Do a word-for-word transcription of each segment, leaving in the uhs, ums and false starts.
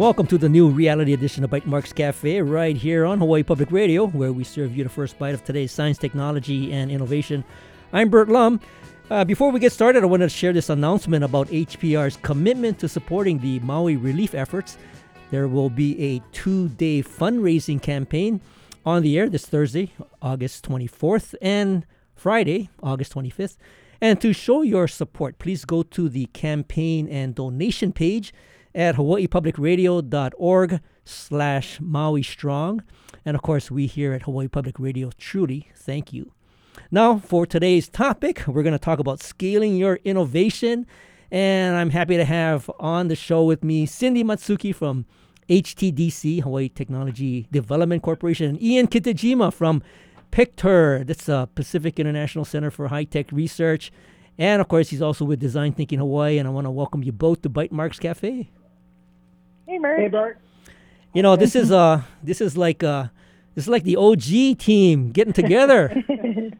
Welcome to the new reality edition of Bytemarks Cafe right here on Hawaii Public Radio, where we serve you the first bite of today's science, technology, and innovation. I'm Bert Lum. Uh, before we get started, I want to share this announcement about H P R's commitment to supporting the Maui relief efforts. There will be a two-day fundraising campaign on the air this Thursday, August twenty-fourth, and Friday, August twenty-fifth. And to show your support, please go to the campaign and donation page at hawaiipublicradio.org slash Maui Strong. And of course, we here at Hawaii Public Radio truly thank you. Now, for today's topic, we're going to talk about scaling your innovation. And I'm happy to have on the show with me Cindy Matsuki from H T D C, Hawaii Technology Development Corporation, and Ian Kitajima from PICHTR. That's a Pacific International Center for High-Tech Research. And of course, he's also with Design Thinking Hawaii. And I want to welcome you both to Bytemarks Cafe. Hey, Bert. Hey, Bert. You know, this is uh, this is like uh, this is like the O G team getting together. you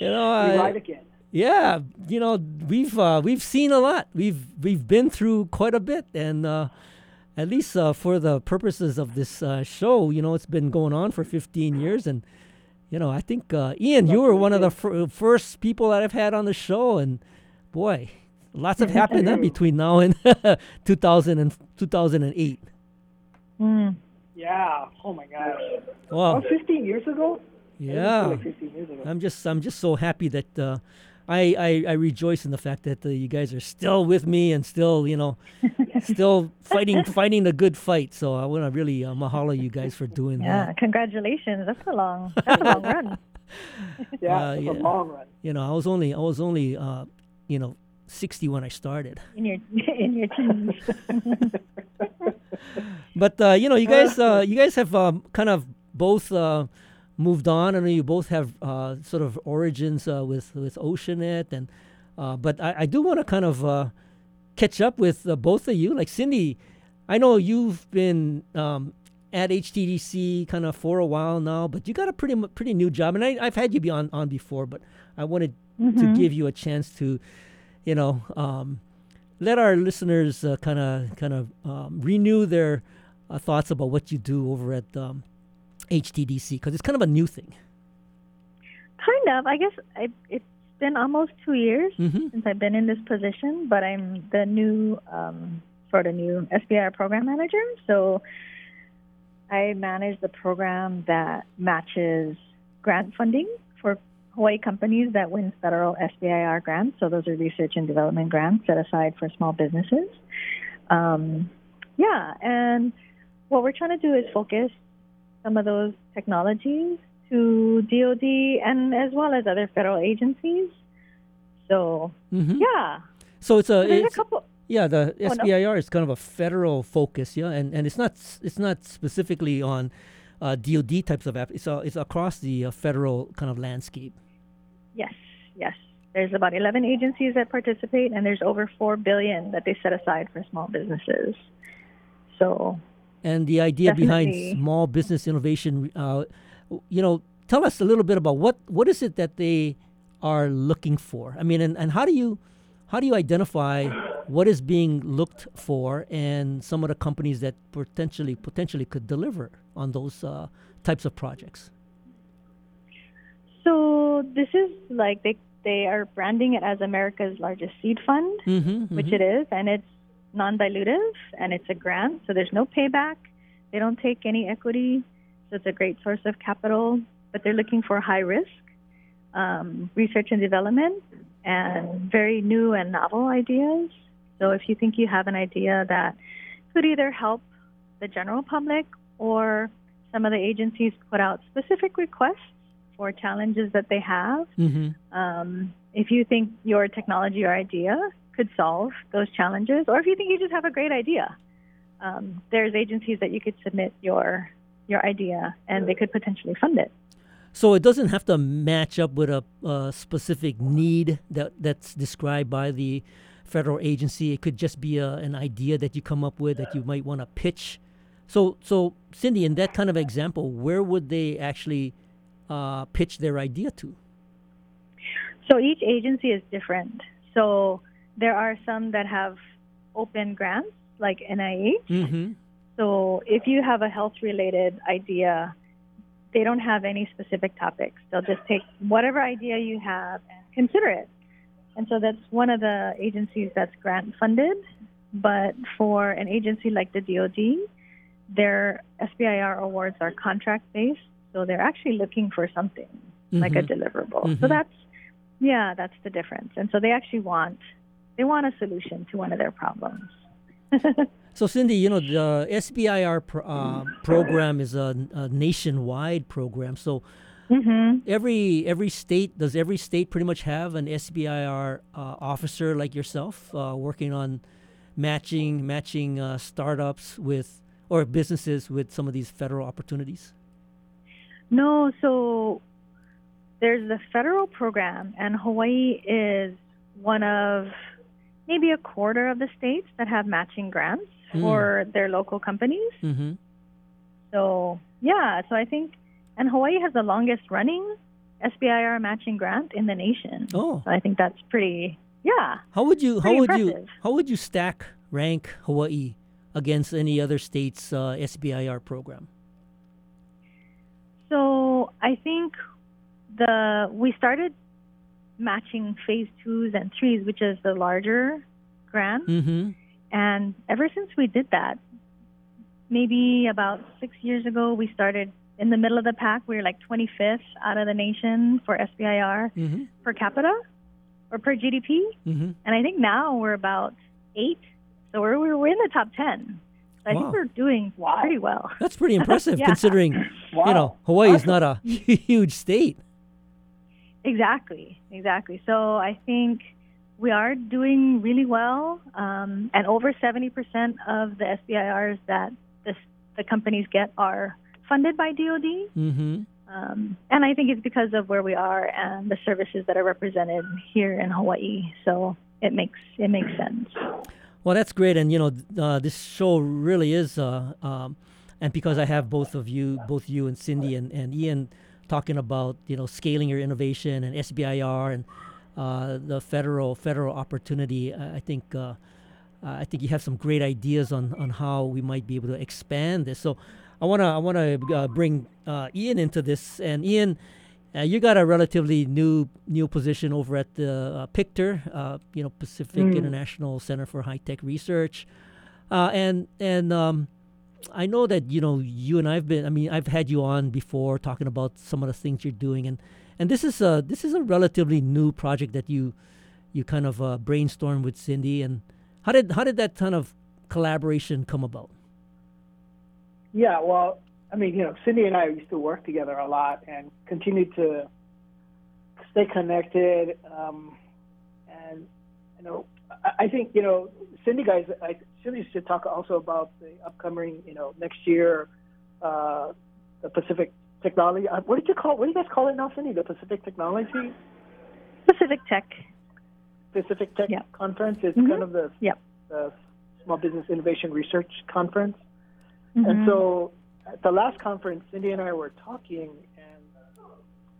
know, uh, we ride again. Yeah, you know, we've uh, we've seen a lot. We've we've been through quite a bit, and uh, at least uh, for the purposes of this uh, show, you know, it's been going on for fifteen years, and you know, I think uh, Ian, you were one of the fir- first people that I've had on the show, and boy. Lots have happened uh, between now and two thousand and two thousand eight. Mm. Yeah. Oh my gosh. Wow. Oh, fifteen years ago. Yeah. Like fifteen years ago. I'm just I'm just so happy that uh, I, I I rejoice in the fact that uh, you guys are still with me and still you know still fighting fighting the good fight. So I want to really uh, mahalo you guys for doing yeah, that. Yeah. Congratulations. That's a long that's a long run. Yeah. Uh, it's yeah. a long run. You know, I was only I was only uh, you know. sixty when I started. In your in your teens. But uh, you know, you guys, uh, you guys have um, kind of both uh, moved on. I know you both have uh, sort of origins uh, with with Oceanit, and uh, but I, I do want to kind of uh, catch up with uh, both of you. Like Cindy, I know you've been um, at H T D C kind of for a while now, but you got a pretty pretty new job, and I, I've had you be on, on before, but I wanted mm-hmm. to give you a chance to. You know, um, let our listeners kind of kind of um, renew their uh, thoughts about what you do over at um, H T D C, because it's kind of a new thing. Kind of. I guess I, it's been almost two years mm-hmm. since I've been in this position, but I'm the new, um, sort of new S B I R program manager. So I manage the program that matches grant funding for Hawaii companies that win federal S B I R grants. So those are research and development grants set aside for small businesses. Um, yeah, and what we're trying to do is focus some of those technologies to DoD and as well as other federal agencies. So, mm-hmm. yeah. So it's a, it's, a couple, yeah, the oh, S B I R no. is kind of a federal focus, yeah, and, and it's not it's not specifically on uh, DoD types of apps. It's, uh, it's across the uh, federal kind of landscape. Yes, yes. There's about eleven agencies that participate, and there's over four billion dollars that they set aside for small businesses. So, and the idea behind small business innovation, uh, you know, tell us a little bit about what, what is it that they are looking for? I mean, and, and how do you how do you identify what is being looked for and some of the companies that potentially potentially could deliver on those uh, types of projects? So this is like they they are branding it as America's largest seed fund, mm-hmm, mm-hmm. which it is, and it's non-dilutive, and it's a grant, so there's no payback. They don't take any equity, so it's a great source of capital, but they're looking for high-risk um, research and development and very new and novel ideas. So if you think you have an idea that could either help the general public or some of the agencies put out specific requests, or challenges that they have. Mm-hmm. Um, if you think your technology or idea could solve those challenges, or if you think you just have a great idea, um, there's agencies that you could submit your your idea, and they could potentially fund it. So it doesn't have to match up with a uh, specific need that, that's described by the federal agency. It could just be a, an idea that you come up with that you might want to pitch. So, so Cindy, in that kind of example, where would they actually Uh, pitch their idea to? So each agency is different. So there are some that have open grants like N I H. Mm-hmm. So if you have a health-related idea, they don't have any specific topics. They'll just take whatever idea you have and consider it. And so that's one of the agencies that's grant-funded. But for an agency like the D O D, their S B I R awards are contract-based, so they're actually looking for something, mm-hmm. like a deliverable. Mm-hmm. So that's, yeah, that's the difference. And so they actually want, they want a solution to one of their problems. So, Cindy, you know, the S B I R pro, uh, program is a, a nationwide program. So mm-hmm. every every state, does every state pretty much have an S B I R uh, officer like yourself uh, working on matching matching uh, startups with, or businesses with some of these federal opportunities? No, so there's the federal program, and Hawaii is one of maybe a quarter of the states that have matching grants mm. for their local companies. Mm-hmm. So, yeah, so I think, and Hawaii has the longest running S B I R matching grant in the nation. Oh. So I think that's pretty, yeah. How would you, how would you, how would you stack rank Hawaii against any other state's uh, S B I R program? So I think the we started matching phase twos and threes, which is the larger grant. Mm-hmm. And ever since we did that, maybe about six years ago, we started in the middle of the pack. We were like twenty-fifth out of the nation for S B I R mm-hmm. per capita or per G D P. Mm-hmm. And I think now we're about eight. So we're, we're in the top ten. So wow. I think we're doing wow. pretty well. That's pretty impressive yeah. considering, wow. you know, Hawaii awesome. is not a huge state. Exactly, exactly. So I think we are doing really well, um, and over seventy percent of the S B I Rs that this, the companies get are funded by D O D. Mm-hmm. Um, and I think it's because of where we are and the services that are represented here in Hawaii. So it makes it makes sense. Well, that's great, and you know uh, this show really is, uh, um, and because I have both of you, both you and Cindy and, and Ian, talking about you know scaling your innovation and S B I R and uh, the federal federal opportunity. I think uh, I think you have some great ideas on, on how we might be able to expand this. So I wanna I wanna uh, bring uh, Ian into this. And Ian, uh, you got a relatively new new position over at the uh, PICHTR, uh, you know Pacific mm. International Center for High Tech Research, uh, and and. Um, I know that, you know, you and I've been, I mean, I've had you on before talking about some of the things you're doing. And, and this is a, this is a relatively new project that you, you kind of uh, brainstormed with Cindy. And how did, how did that kind of collaboration come about? Yeah, well, I mean, you know, Cindy and I used to work together a lot and continued to stay connected. Um, and, you know, I, I think, you know, Cindy guys, I, Cindy should talk also about the upcoming, you know, next year, uh, the Pacific Technology. Uh, what did you call? What do you guys call it now, Cindy? The Pacific Technology, Pacific Tech, Pacific Tech yeah. Conference. It's mm-hmm. kind of the, yeah. the Small Business Innovation Research Conference. Mm-hmm. And so, at the last conference, Cindy and I were talking, and uh,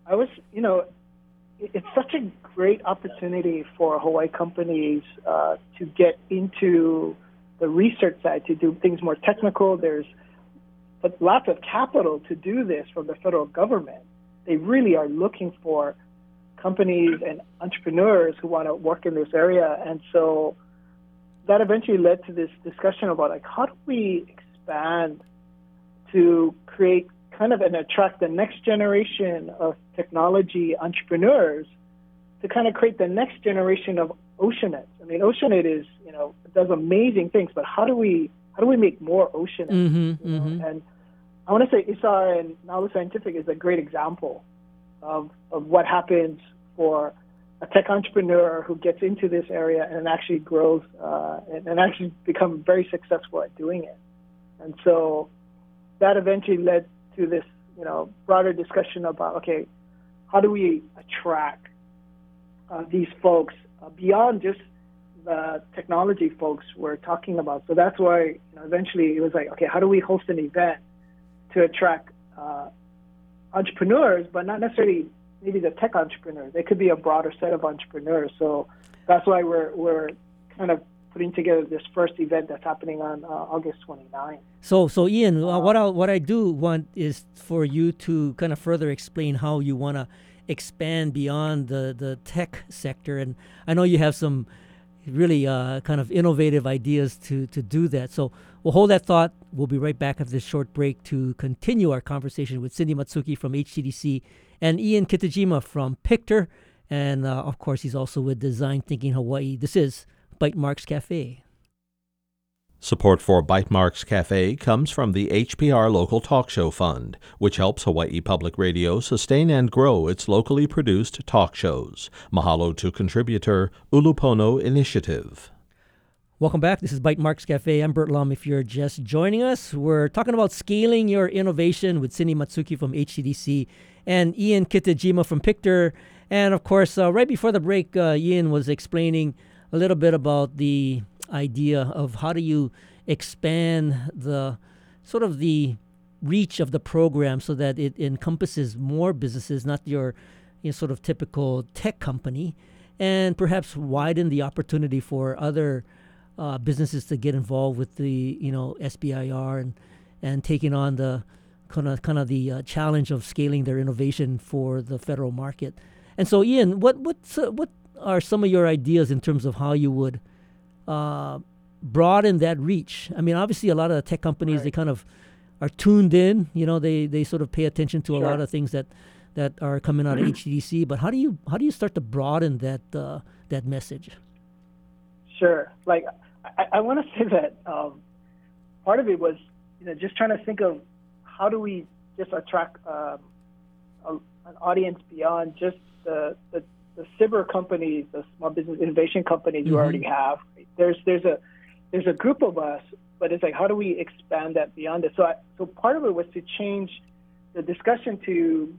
I was, you know, it's such a great opportunity for Hawaii companies uh, to get into the research side, to do things more technical. There's lots of capital to do this from the federal government. They really are looking for companies and entrepreneurs who want to work in this area. And so that eventually led to this discussion about, like, how do we expand to create kind of and attract the next generation of technology entrepreneurs to kind of create the next generation of Oceanit. I mean, Oceanit is, you know, does amazing things, but how do we how do we make more Oceanit? Mm-hmm, you know? mm-hmm. And I want to say Isar and Nalu Scientific is a great example of of what happens for a tech entrepreneur who gets into this area and actually grows uh, and, and actually become very successful at doing it. And so that eventually led to this, you know, broader discussion about, okay, how do we attract uh, these folks uh, beyond just the technology folks we're talking about? So that's why, you know, eventually it was like, okay, how do we host an event to attract uh, entrepreneurs, but not necessarily maybe the tech entrepreneurs. They could be a broader set of entrepreneurs. So that's why we're we're kind of putting together this first event that's happening on uh, August twenty-ninth. So, so Ian, uh, what, I, what I do want is for you to kind of further explain how you want to expand beyond the, the tech sector. And I know you have some really uh, kind of innovative ideas to, to do that. So we'll hold that thought. We'll be right back after this short break to continue our conversation with Cindy Matsuki from H T D C and Ian Kitajima from PICHTR. And, uh, of course, he's also with Design Thinking Hawaii. This is Bytemarks Cafe. Support for Bytemarks Cafe comes from the H P R Local Talk Show Fund, which helps Hawaii Public Radio sustain and grow its locally produced talk shows. Mahalo to contributor Ulupono Initiative. Welcome back. This is Bytemarks Cafe. I'm Bert Lum. If you're just joining us, we're talking about scaling your innovation with Cindy Matsuki from H T D C and Ian Kitajima from PICHTR. And, of course, uh, right before the break, uh, Ian was explaining a little bit about the idea of how do you expand the sort of the reach of the program so that it encompasses more businesses, not your you know, sort of typical tech company, and perhaps widen the opportunity for other uh, businesses to get involved with the, you know, S B I R and, and taking on the kind of, kind of the uh, challenge of scaling their innovation for the federal market. And so, Ian, what what's, uh, what are some of your ideas in terms of how you would uh, broaden that reach? I mean, obviously, a lot of the tech companies, right, they kind of are tuned in. You know, they, they sort of pay attention to sure. a lot of things that, that are coming out of H T D C. But how do you how do you start to broaden that uh, that message? Sure. Like, I, I want to say that um, part of it was, you know, just trying to think of how do we just attract um, a, an audience beyond just The, the the S B I R companies, the small business innovation companies mm-hmm. you already have. There's there's a there's a group of us, but it's like, how do we expand that beyond it? So I, so part of it was to change the discussion to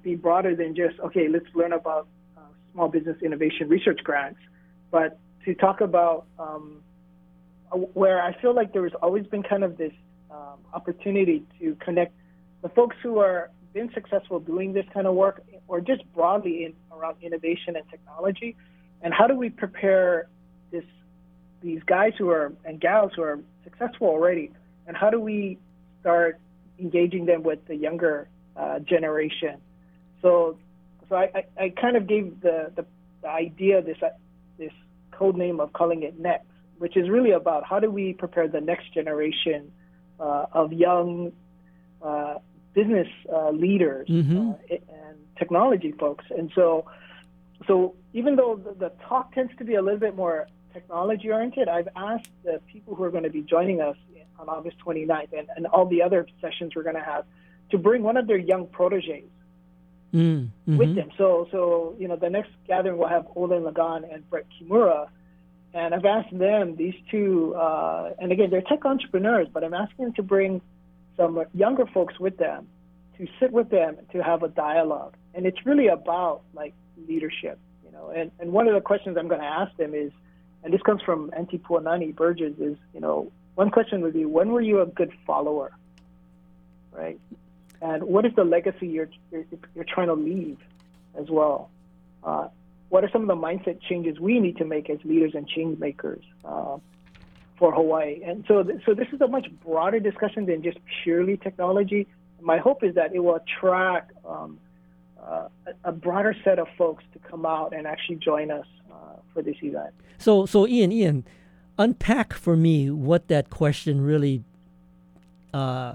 be broader than just, okay, let's learn about uh, small business innovation research grants, but to talk about um, where I feel like there has always been kind of this um, opportunity to connect the folks who are been successful doing this kind of work, or just broadly in, around innovation and technology, and how do we prepare this, these guys who are and gals who are successful already, and how do we start engaging them with the younger uh, generation? So, so I, I, I kind of gave the, the, the idea this uh, this code name of calling it Next, which is really about how do we prepare the next generation uh, of young Uh, business uh, leaders mm-hmm. uh, and technology folks. And so so even though the, the talk tends to be a little bit more technology-oriented, I've asked the people who are going to be joining us on August twenty-ninth and, and all the other sessions we're going to have to bring one of their young proteges mm-hmm. with them. So, so you know, the next gathering we'll have Olin Lagon and Brett Kimura, and I've asked them, these two, uh, and again, they're tech entrepreneurs, but I'm asking them to bring some younger folks with them, to sit with them, to have a dialogue. And it's really about, like, leadership, you know. And, and one of the questions I'm going to ask them is, and this comes from Auntie Puanani Burgess, is, you know, one question would be, when were you a good follower, right? And what is the legacy you're you're, you're trying to leave as well? Uh, what are some of the mindset changes we need to make as leaders and change makers Uh for Hawaii? And so th- so this is a much broader discussion than just purely technology. My hope is that it will attract um, uh, a broader set of folks to come out and actually join us uh, for this event. So, so Ian, Ian, unpack for me what that question really uh,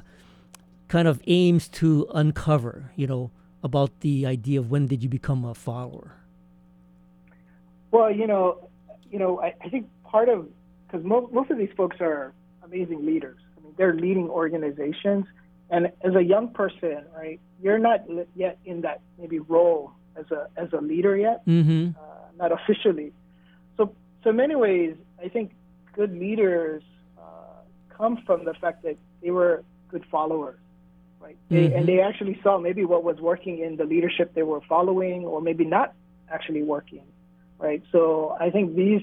kind of aims to uncover, you know, about the idea of when did you become a follower? Well, you know, you know, I, I think part of, because most, most of these folks are amazing leaders. I mean, they're leading organizations. And as a young person, right, you're not yet in that maybe role as a as a leader yet, mm-hmm. uh, not officially. So, so in many ways, I think good leaders uh, come from the fact that they were good followers, right? They, mm-hmm. And they actually saw maybe what was working in the leadership they were following, or maybe not actually working, right? So I think these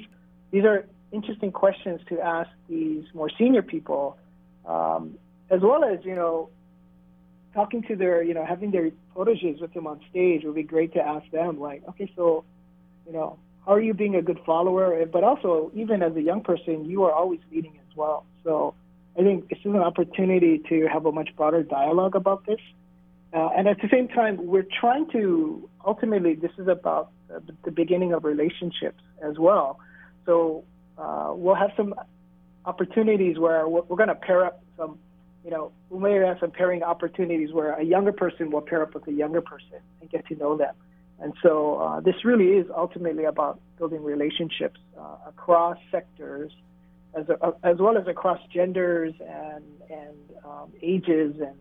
these are interesting questions to ask these more senior people, um, as well as, you know, talking to their, you know, having their proteges with them on stage would be great to ask them, like, okay, so, you know, are you being a good follower? But also, even as a young person, you are always leading as well. So I think this is an opportunity to have a much broader dialogue about this. Uh, and at the same time, we're trying to, ultimately, this is about the, the beginning of relationships as well. So uh, we'll have some opportunities where we're, we're going to pair up some, you know, we may have some pairing opportunities where a younger person will pair up with a younger person and get to know them. And so uh, this really is ultimately about building relationships uh, across sectors, as a, as well as across genders and and um, ages and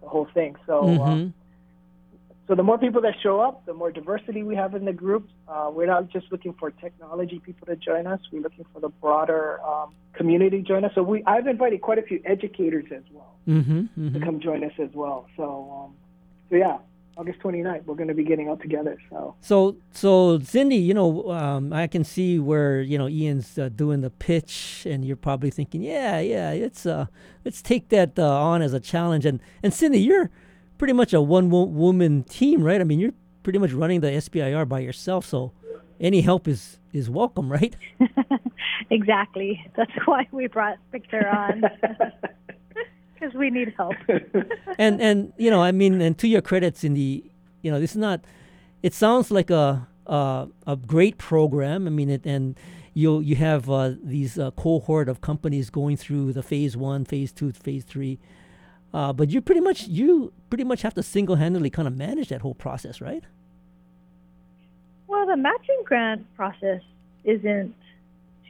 the whole thing. So, mm-hmm. um, so the more people that show up, the more diversity we have in the group. Uh, we're not just looking for technology people to join us. We're looking for the broader um, community to join us. So we I've invited quite a few educators as well mm-hmm, mm-hmm. to come join us as well. So, um, so yeah. August twenty-ninth, we're going to be getting out together. So, so, so Cindy, you know, um, I can see where, you know, Ian's uh, doing the pitch, and you're probably thinking, yeah, yeah, it's, uh, let's take that uh, on as a challenge. And, and Cindy, you're pretty much a one-woman team, right? I mean, you're pretty much running the S B I R by yourself, so any help is, is welcome, right? Exactly. That's why we brought PICHTR on. Because we need help. and and you know, I mean, and to your credit, Cindy, you know, this is not. It sounds like a a, a great program. I mean, it, and you you have uh, these uh, cohort of companies going through the phase one, phase two, phase three. Uh, but you pretty much you pretty much have to single-handedly kind of manage that whole process, right? Well, the matching grant process isn't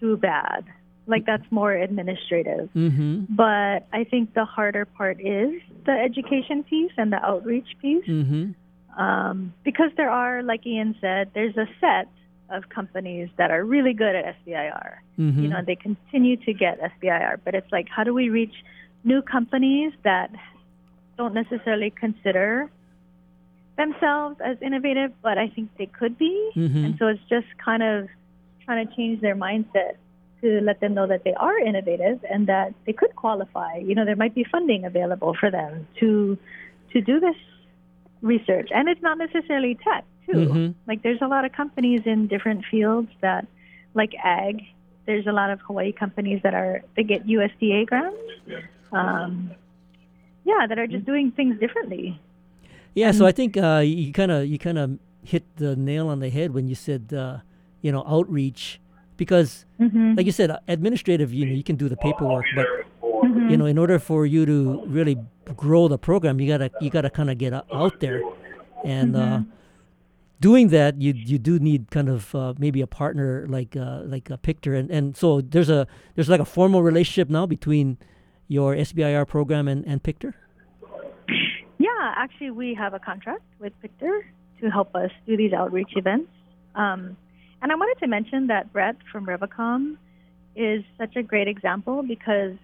too bad. Like, that's more administrative. Mm-hmm. But I think the harder part is the education piece and the outreach piece. Mm-hmm. Um, because there are, like Ian said, there's a set of companies that are really good at S B I R. Mm-hmm. You know, they continue to get S B I R. But it's like, how do we reach new companies that don't necessarily consider themselves as innovative, but I think they could be? Mm-hmm. And so it's just kind of trying to change their mindset to let them know that they are innovative and that they could qualify. You know, there might be funding available for them to to do this research. And it's not necessarily tech, too. Mm-hmm. Like, there's a lot of companies in different fields that, like ag, there's a lot of Hawaii companies that are, they get U S D A grants. Um, yeah, that are just doing things differently. Yeah, and so I think uh, you kind of you kind of hit the nail on the head when you said, uh, you know, outreach. Because, mm-hmm. like you said, administrative, you know, you can do the paperwork, but mm-hmm. you know, in order for you to really grow the program, you gotta you gotta kind of get out there, and mm-hmm. uh, doing that, you you do need kind of uh, maybe a partner like uh, like a PICHTR, and, and so there's a there's like a formal relationship now between your S B I R program and, and PICHTR? Yeah, actually, we have a contract with PICHTR to help us do these outreach events. Um, And I wanted to mention that Brett from Revacom is such a great example because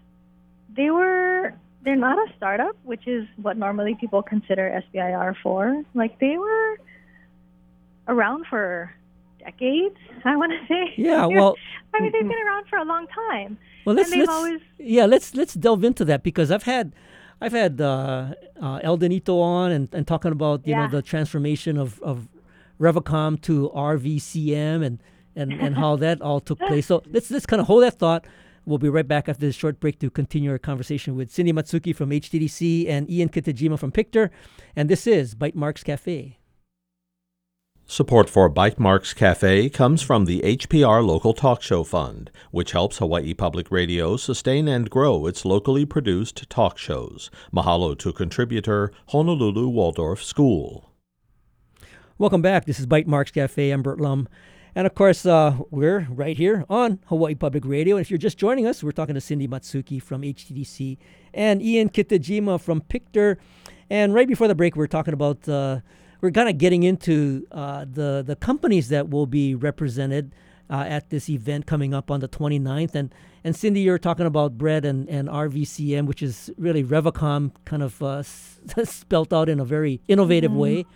they were, they're not a startup, which is what normally people consider S B I R for. Like, they were around for decades, I want to say. Yeah, well. I mean, they've been around for a long time. Well, let's, and they've let's, always... Yeah, let's let's delve into that because I've had I've had uh, uh, Eldon Nito on and, and talking about, you yeah. know, the transformation of, of Revacom to R V C M and, and, and how that all took place. So let's let's kind of hold that thought. We'll be right back after this short break to continue our conversation with Cindy Matsuki from H T D C and Ian Kitajima from PICHTR. And this is Bytemarks Cafe. Support for Bytemarks Cafe comes from the H P R Local Talk Show Fund, which helps Hawaii Public Radio sustain and grow its locally produced talk shows. Mahalo to contributor Honolulu Waldorf School. Welcome back. This is Bytemarks Cafe. I'm Bert Lum. And of course, uh, we're right here on Hawaii Public Radio. And if you're just joining us, we're talking to Cindy Matsuki from H T D C and Ian Kitajima from PICHTR. And right before the break, we're talking about, uh, we're kind of getting into uh, the, the companies that will be represented uh, at this event coming up on the twenty-ninth. And, and Cindy, you're talking about Brett and, and R V C M, which is really Revacom kind of uh, spelt out in a very innovative mm-hmm. way.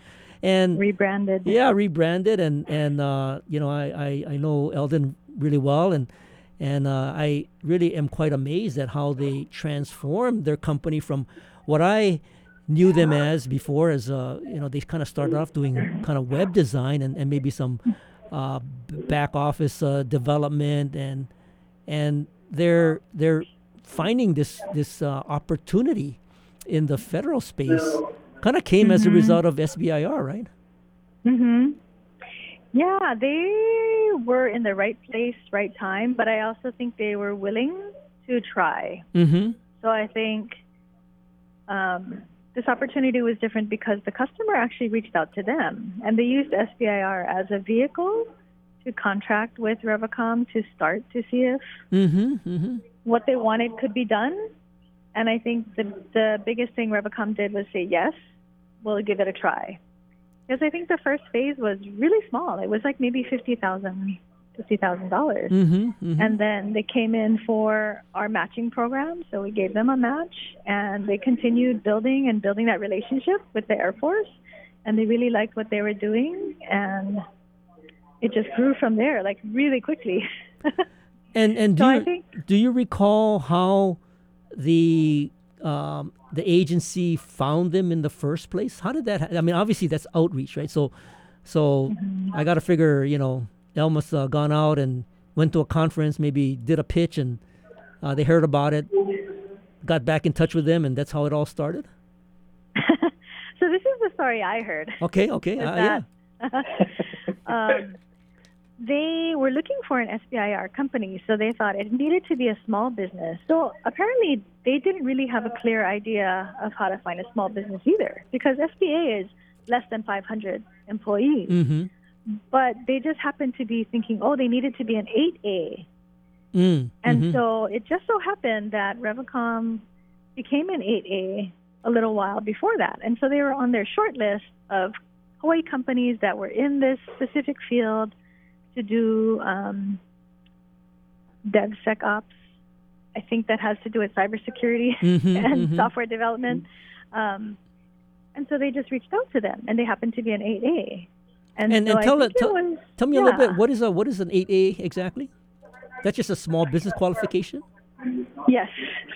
And rebranded. Yeah, rebranded, and and uh, you know I, I, I know Eldon really well, and and uh, I really am quite amazed at how they transformed their company from what I knew them as before, as uh you know they kind of started off doing kind of web design and, and maybe some uh, back office uh, development, and and they're they're finding this this uh, opportunity in the federal space. Kind of came mm-hmm. as a result of S B I R, right? Mm-hmm. Yeah, they were in the right place, right time, but I also think they were willing to try. Mm-hmm. So I think um, this opportunity was different because the customer actually reached out to them, and they used S B I R as a vehicle to contract with Revacom to start to see if mm-hmm, mm-hmm. what they wanted could be done. And I think the, the biggest thing Revacom did was say, yes, we'll give it a try. Because I think the first phase was really small. It was like maybe fifty thousand dollars, fifty thousand dollars. Mm-hmm, mm-hmm. And then they came in for our matching program, so we gave them a match. And they continued building and building that relationship with the Air Force. And they really liked what they were doing. And it just grew from there, like really quickly. and and do, so you, I think, do you recall how the... Um, the agency found them in the first place? How did that happen? I mean, obviously that's outreach, right? So, so mm-hmm. I got to figure, you know, Elle must have gone out and went to a conference, maybe did a pitch, and uh, they heard about it, got back in touch with them, and that's how it all started? So this is the story I heard. Okay, okay. Uh, yeah. um, They were looking for an S B I R company, so they thought it needed to be a small business. So apparently they didn't really have a clear idea of how to find a small business either, because S B A is less than five hundred employees. Mm-hmm. But they just happened to be thinking, oh, they needed to be an eight A. Mm-hmm. And so it just so happened that Revacom became an eight A a little while before that. And so they were on their short list of Hawaii companies that were in this specific field to do um, DevSecOps. I think that has to do with cybersecurity mm-hmm, and mm-hmm. software development. Um, and so they just reached out to them, and they happened to be an eight A. And, and, so and tell, it, tell, was, tell me yeah. a little bit, what is a what is an eight A exactly? That's just a small business qualification? Yes.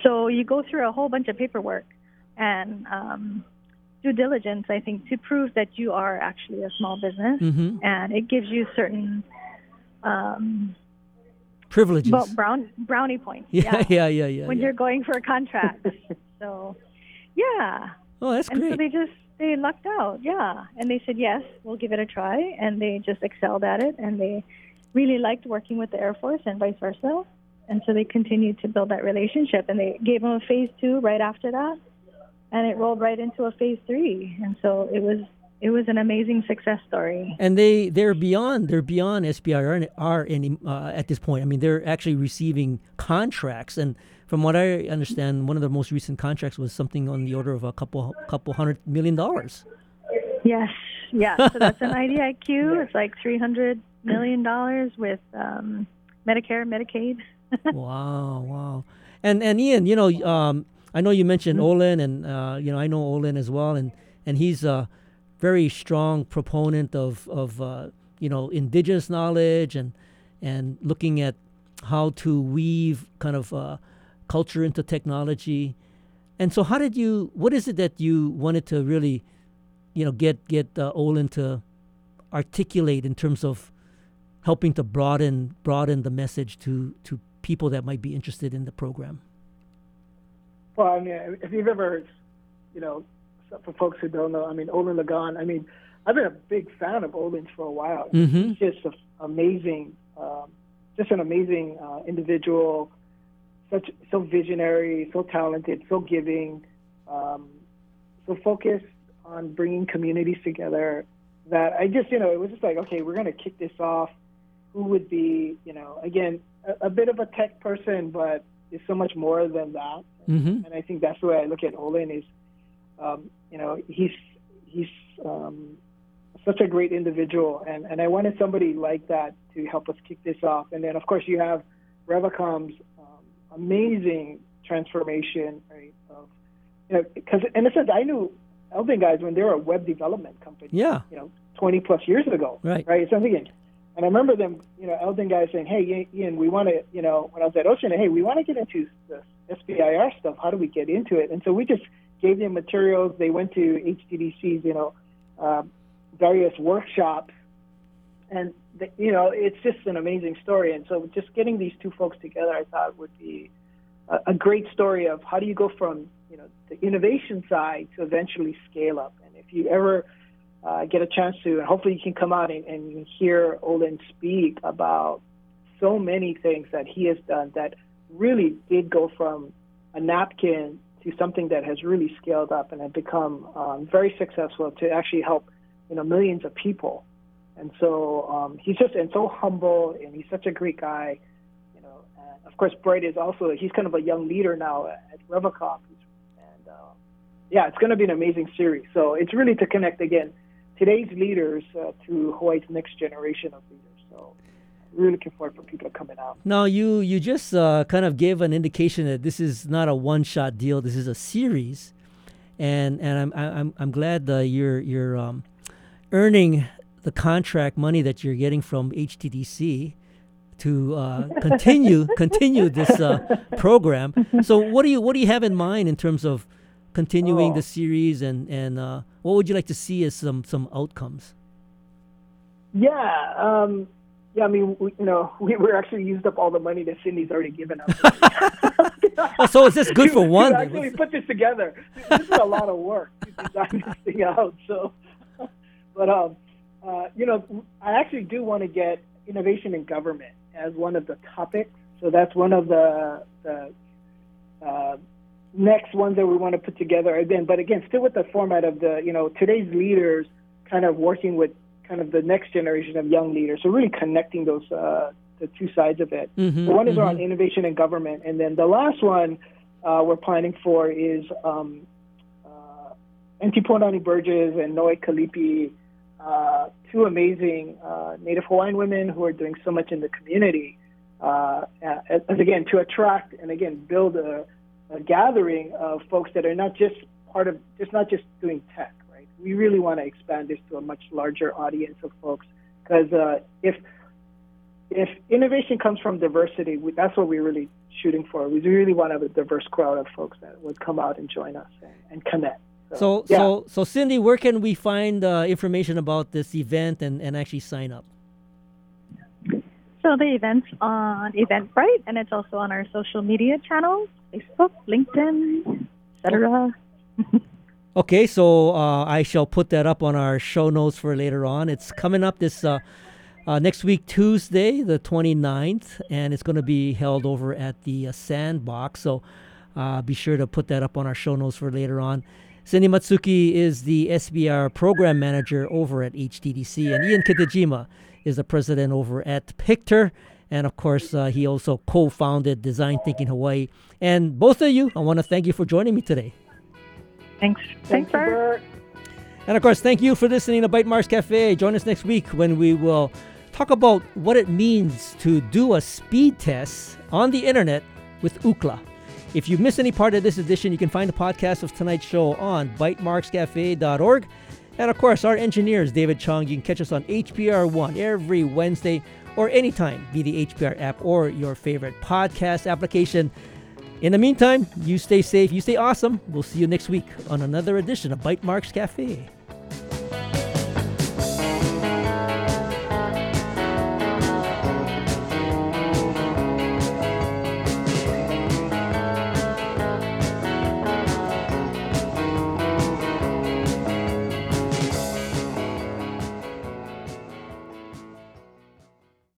So you go through a whole bunch of paperwork and um, due diligence, I think, to prove that you are actually a small business, mm-hmm. and it gives you certain um, privileges. Well, brown, brownie points. Yeah, yeah, yeah, yeah. yeah when yeah. you're going for a contract, so yeah. Oh, that's and great. And so they just they lucked out, yeah. And they said yes, we'll give it a try, and they just excelled at it, and they really liked working with the Air Force and vice versa, and so they continued to build that relationship, and they gave them a phase two right after that. And it rolled right into a phase three, and so it was it was an amazing success story. And they they're beyond they're beyond S B I R are any uh, at this point. I mean, they're actually receiving contracts, and from what I understand, one of the most recent contracts was something on the order of a couple couple hundred million dollars. Yes, yeah. So that's an I D I Q. It's like three hundred million dollars with um, Medicare, Medicaid. Wow, wow. And and Ian, you know. Um, I know you mentioned Olin, and uh, you know I know Olin as well, and, and he's a very strong proponent of of uh, you know indigenous knowledge and and looking at how to weave kind of uh, culture into technology. And so, how did you? What is it that you wanted to really, you know, get get uh, Olin to articulate in terms of helping to broaden broaden the message to to people that might be interested in the program? Well, I mean, if you've ever, you know, for folks who don't know, I mean, Olin Lagon, I mean, I've been a big fan of Olin's for a while. Mm-hmm. He's just an amazing, um, just an amazing uh, individual, such so visionary, so talented, so giving, um, so focused on bringing communities together that I just, you know, it was just like, okay, we're going to kick this off. Who would be, you know, again, a, a bit of a tech person, but it's so much more than that. Mm-hmm. And I think that's the way I look at Olin is, um, you know, he's he's um, such a great individual, and, and I wanted somebody like that to help us kick this off. And then, of course, you have Revacom's um, amazing transformation, right? Of, you know, because in a sense, I knew Eldon guys when they were a web development company. Yeah. You know, twenty plus years ago. Right. Right. So I'm thinking, and I remember them, you know, Eldon guys saying, "Hey, Ian, we want to," you know, when I was at Oceanit, "Hey, we want to get into this S B I R stuff, how do we get into it?" And so we just gave them materials. They went to H T D C's, you know, uh, various workshops And, the, you know, it's just an amazing story. And so just getting these two folks together, I thought would be a, a great story of how do you go from, you know, the innovation side to eventually scale up. And if you ever uh, get a chance to, and hopefully you can come out and, and you can hear Olin speak about so many things that he has done that really did go from a napkin to something that has really scaled up and had become um, very successful to actually help, you know, millions of people. And so um, he's just and so humble, and he's such a great guy. You know, and of course, Brett is also he's kind of a young leader now at Revacom, and uh, yeah, it's going to be an amazing series. So it's really to connect again today's leaders uh, to Hawaii's next generation of leaders. So really looking forward for people coming out. Now, you you just uh, kind of gave an indication that this is not a one-shot deal. This is a series, and and I'm I'm I'm glad uh, you're you're um, earning the contract money that you're getting from H T D C to uh, continue continue this uh, program. So, what do you what do you have in mind in terms of continuing oh. the series, and and uh, what would you like to see as some some outcomes? Yeah, um, yeah. I mean, we, you know, we we're actually used up all the money that Cindy's already given us. Oh, so is this good for one? Dude, actually, put this together. This is a lot of work to design this thing out. So, but um. Uh, you know, I actually do want to get innovation in government as one of the topics. So that's one of the, the uh, next ones that we want to put together again. But again, still with the format of the, you know, today's leaders kind of working with kind of the next generation of young leaders. So really connecting those, uh, the two sides of it. Mm-hmm, the one mm-hmm. is around innovation in government. And then the last one uh, we're planning for is um, uh, Auntie Puanani Burgess and Noe Kalipi. Uh, two amazing uh, Native Hawaiian women who are doing so much in the community, uh, as, as again, to attract and again build a, a gathering of folks that are not just part of, just not just doing tech, right? We really want to expand this to a much larger audience of folks, because uh, if if innovation comes from diversity, we, that's what we're really shooting for. We really want to have a diverse crowd of folks that would come out and join us and, and connect. So, so, yeah. so, so, Cindy, where can we find uh, information about this event and, and actually sign up? So the event's on Eventbrite, and it's also on our social media channels, Facebook, LinkedIn, et cetera. Okay, so uh, I shall put that up on our show notes for later on. It's coming up this uh, uh, next week, Tuesday, the twenty-ninth, and it's going to be held over at the uh, Sandbox. So uh, be sure to put that up on our show notes for later on. Cindy Matsuki is the S B I R Program Manager over at H T D C, and Ian Kitajima is the President over at PICHTR, and of course, uh, he also co-founded Design Thinking Hawaii. And both of you, I want to thank you for joining me today. Thanks. Thanks, Bert. And of course, thank you for listening to Bytemarks Cafe. Join us next week when we will talk about what it means to do a speed test on the internet with Ookla. If you missed any part of this edition, you can find the podcast of tonight's show on bite marks cafe dot org. And of course, our engineer is David Chong. You can catch us on H B R one every Wednesday or anytime via the H B R app or your favorite podcast application. In the meantime, you stay safe, you stay awesome. We'll see you next week on another edition of Bytemarks Cafe.